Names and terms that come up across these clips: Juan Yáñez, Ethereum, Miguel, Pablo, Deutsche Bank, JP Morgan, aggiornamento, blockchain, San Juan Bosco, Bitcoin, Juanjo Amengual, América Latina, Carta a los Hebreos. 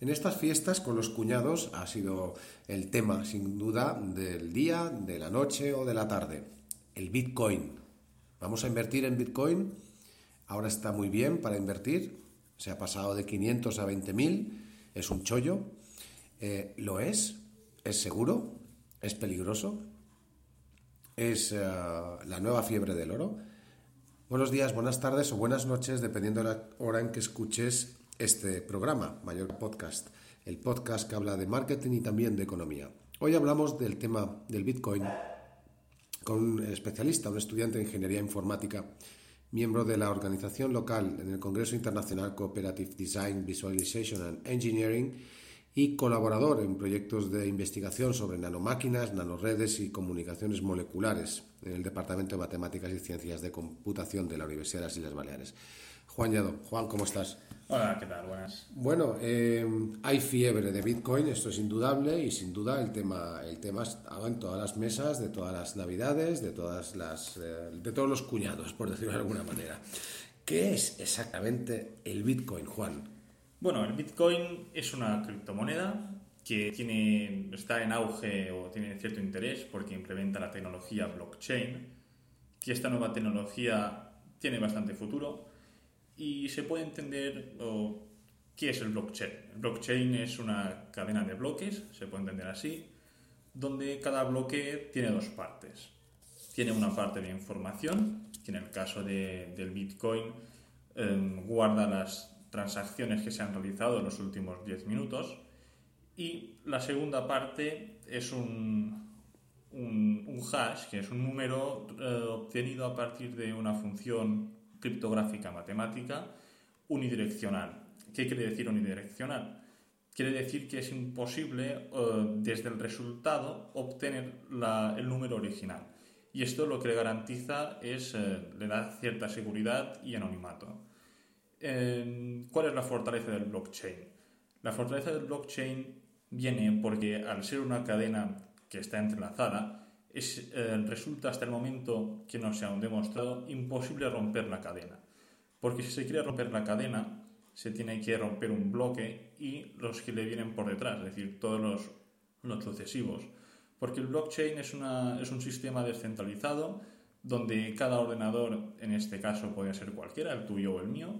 En estas fiestas con los cuñados ha sido el tema, sin duda, del día, de la noche o de la tarde. El Bitcoin. Vamos a invertir en Bitcoin. Ahora está muy bien para invertir. Se ha pasado de 500 a 20.000. Es un chollo. ¿Lo es? ¿Es seguro? ¿Es peligroso? ¿Es la nueva fiebre del oro? Buenos días, buenas tardes o buenas noches, dependiendo de la hora en que escuches este programa, Mayor Podcast, el podcast que habla de marketing y también de economía. Hoy hablamos del tema del Bitcoin con un especialista, un estudiante de ingeniería informática, miembro de la organización local en el Congreso Internacional Cooperative Design, Visualization and Engineering y colaborador en proyectos de investigación sobre nanomáquinas, nanoredes y comunicaciones moleculares en el Departamento de Matemáticas y Ciencias de Computación de la Universidad de las Islas Baleares. Juan Yáñez. Juan, ¿cómo estás? Hola, ¿qué tal? Buenas. Bueno, hay fiebre de Bitcoin, esto es indudable, y sin duda el tema está en todas las mesas, de todas las navidades, de todos los cuñados, por decirlo de alguna manera. ¿Qué es exactamente el Bitcoin, Juan? Bueno, el Bitcoin es una criptomoneda que está en auge o tiene cierto interés porque implementa la tecnología blockchain, que esta nueva tecnología tiene bastante futuro. Y se puede entender qué es el blockchain. El blockchain es una cadena de bloques, se puede entender así, donde cada bloque tiene dos partes. Tiene una parte de información, que en el caso del Bitcoin guarda las transacciones que se han realizado en los últimos 10 minutos. Y la segunda parte es un hash, que es un número obtenido a partir de una función criptográfica matemática unidireccional. ¿Qué quiere decir unidireccional? Quiere decir que es imposible desde el resultado obtener el número original, y esto lo que le garantiza es le da cierta seguridad y anonimato. ¿Cuál es la fortaleza del blockchain? La fortaleza del blockchain viene porque, al ser una cadena que está entrelazada, resulta hasta el momento, que no se ha demostrado, imposible romper la cadena, porque si se quiere romper la cadena se tiene que romper un bloque y los que le vienen por detrás, es decir, todos los sucesivos, porque el blockchain es un sistema descentralizado donde cada ordenador, en este caso puede ser cualquiera, el tuyo o el mío,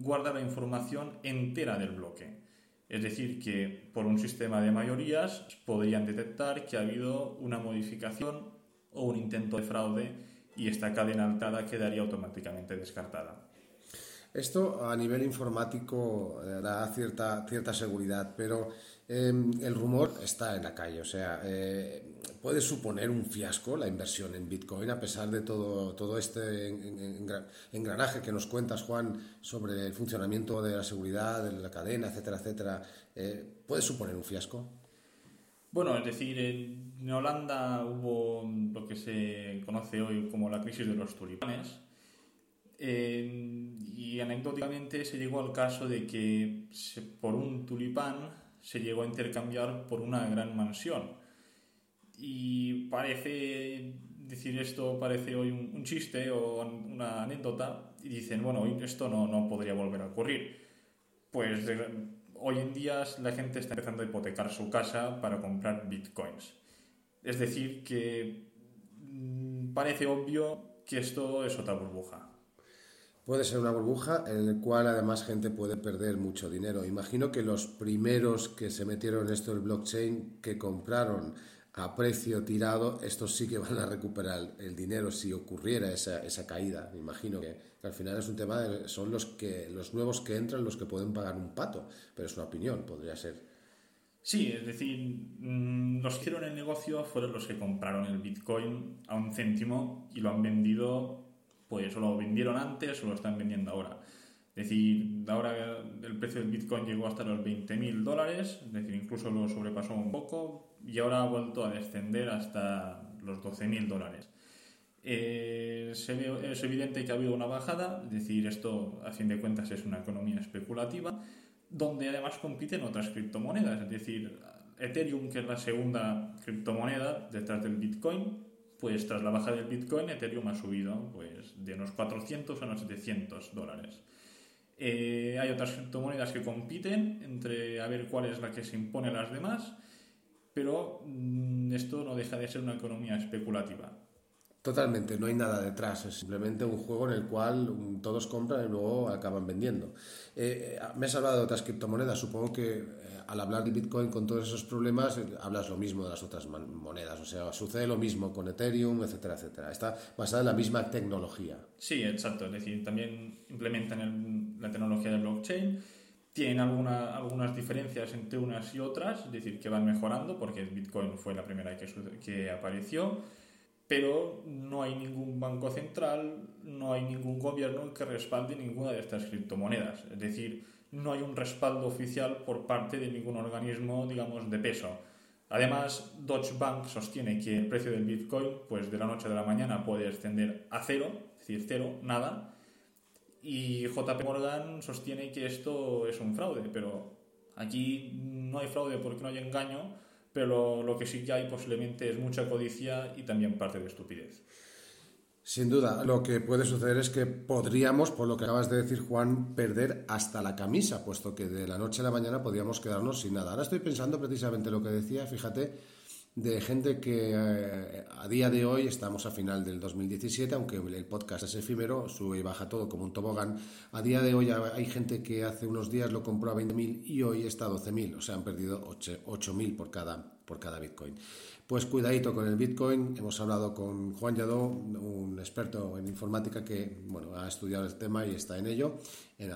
guarda la información entera del bloque. Es decir, que por un sistema de mayorías podrían detectar que ha habido una modificación o un intento de fraude, y esta cadena alterada quedaría automáticamente descartada. Esto a nivel informático da cierta seguridad, pero el rumor está en la calle. O sea, ¿puede suponer un fiasco la inversión en Bitcoin a pesar de todo este engranaje que nos cuentas, Juan, sobre el funcionamiento de la seguridad, de la cadena, etcétera, etcétera? ¿Puede suponer un fiasco? Bueno, es decir, en Holanda hubo lo que se conoce hoy como la crisis de los tulipanes, y anecdóticamente se llegó al caso de que por un tulipán se llegó a intercambiar por una gran mansión. Y parece hoy un chiste o una anécdota, y dicen, bueno, esto no podría volver a ocurrir. Pues hoy en día la gente está empezando a hipotecar su casa para comprar bitcoins. Es decir, que parece obvio que esto es otra burbuja. Puede ser una burbuja en la cual además gente puede perder mucho dinero. Imagino que los primeros que se metieron en esto del blockchain, que compraron a precio tirado, estos sí que van a recuperar el dinero si ocurriera esa caída. Me imagino que al final es un tema de, son los nuevos que entran los que pueden pagar un pato, pero es una opinión, podría ser. Sí, es decir, los que hicieron el negocio fueron los que compraron el Bitcoin a 1 céntimo y lo han vendido, pues o lo vendieron antes o lo están vendiendo ahora. Es decir, ahora el precio del Bitcoin llegó hasta los $20,000, es decir, incluso lo sobrepasó un poco y ahora ha vuelto a descender hasta los $12,000. Es evidente que ha habido una bajada, es decir, esto a fin de cuentas es una economía especulativa, donde además compiten otras criptomonedas, es decir, Ethereum, que es la segunda criptomoneda detrás del Bitcoin, pues tras la baja del Bitcoin, Ethereum ha subido pues, de unos $400 a unos $700. Hay otras criptomonedas que compiten entre a ver cuál es la que se impone a las demás, pero esto no deja de ser una economía especulativa. Totalmente, no hay nada detrás, es simplemente un juego en el cual todos compran y luego acaban vendiendo. Me has hablado de otras criptomonedas, supongo que al hablar de Bitcoin con todos esos problemas hablas lo mismo de las otras monedas, o sea, sucede lo mismo con Ethereum, etcétera, etcétera. Está basada en la misma tecnología. Sí, exacto, es decir, también implementan la tecnología de blockchain, tienen algunas diferencias entre unas y otras, es decir, que van mejorando porque Bitcoin fue la primera que apareció. Pero no hay ningún banco central, no hay ningún gobierno que respalde ninguna de estas criptomonedas. Es decir, no hay un respaldo oficial por parte de ningún organismo, digamos, de peso. Además, Deutsche Bank sostiene que el precio del Bitcoin, pues de la noche a la mañana puede descender a cero, es decir, cero, nada. Y JP Morgan sostiene que esto es un fraude, pero aquí no hay fraude porque no hay engaño. Pero lo que sí que hay posiblemente es mucha codicia y también parte de estupidez. Sin duda, lo que puede suceder es que podríamos, por lo que acabas de decir, Juan, perder hasta la camisa, puesto que de la noche a la mañana podríamos quedarnos sin nada. Ahora estoy pensando precisamente lo que decía, fíjate, de gente que a día de hoy, estamos a final del 2017, aunque el podcast es efímero, sube y baja todo como un tobogán, a día de hoy hay gente que hace unos días lo compró a 20.000 y hoy está a 12.000, o sea, han perdido 8.000 por cada Bitcoin. Pues cuidadito con el Bitcoin. Hemos hablado con Juan Yáñez, un experto en informática que bueno, ha estudiado el tema y está en ello,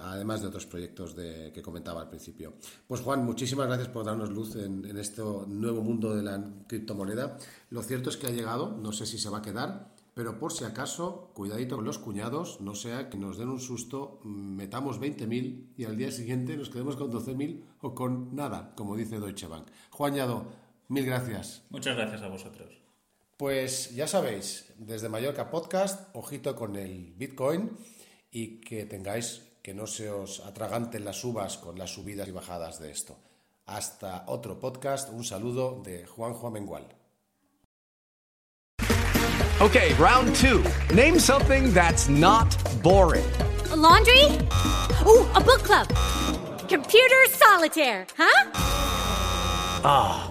además de otros proyectos que comentaba al principio. Pues Juan, muchísimas gracias por darnos luz en este nuevo mundo de la criptomoneda. Lo cierto es que ha llegado, no sé si se va a quedar, pero por si acaso, cuidadito con los cuñados, no sea que nos den un susto, metamos 20.000 y al día siguiente nos quedemos con 12.000 o con nada, como dice Deutsche Bank. Juan Yáñez, mil gracias. Muchas gracias a vosotros. Pues ya sabéis, desde Mallorca Podcast, ojito con el Bitcoin y que tengáis que no se os atraganten las uvas con las subidas y bajadas de esto. Hasta otro podcast, un saludo de Juanjo Amengual. Okay, round two. Name something that's not boring. A laundry? Ooh, a book club. Computer solitaire, huh? Ah.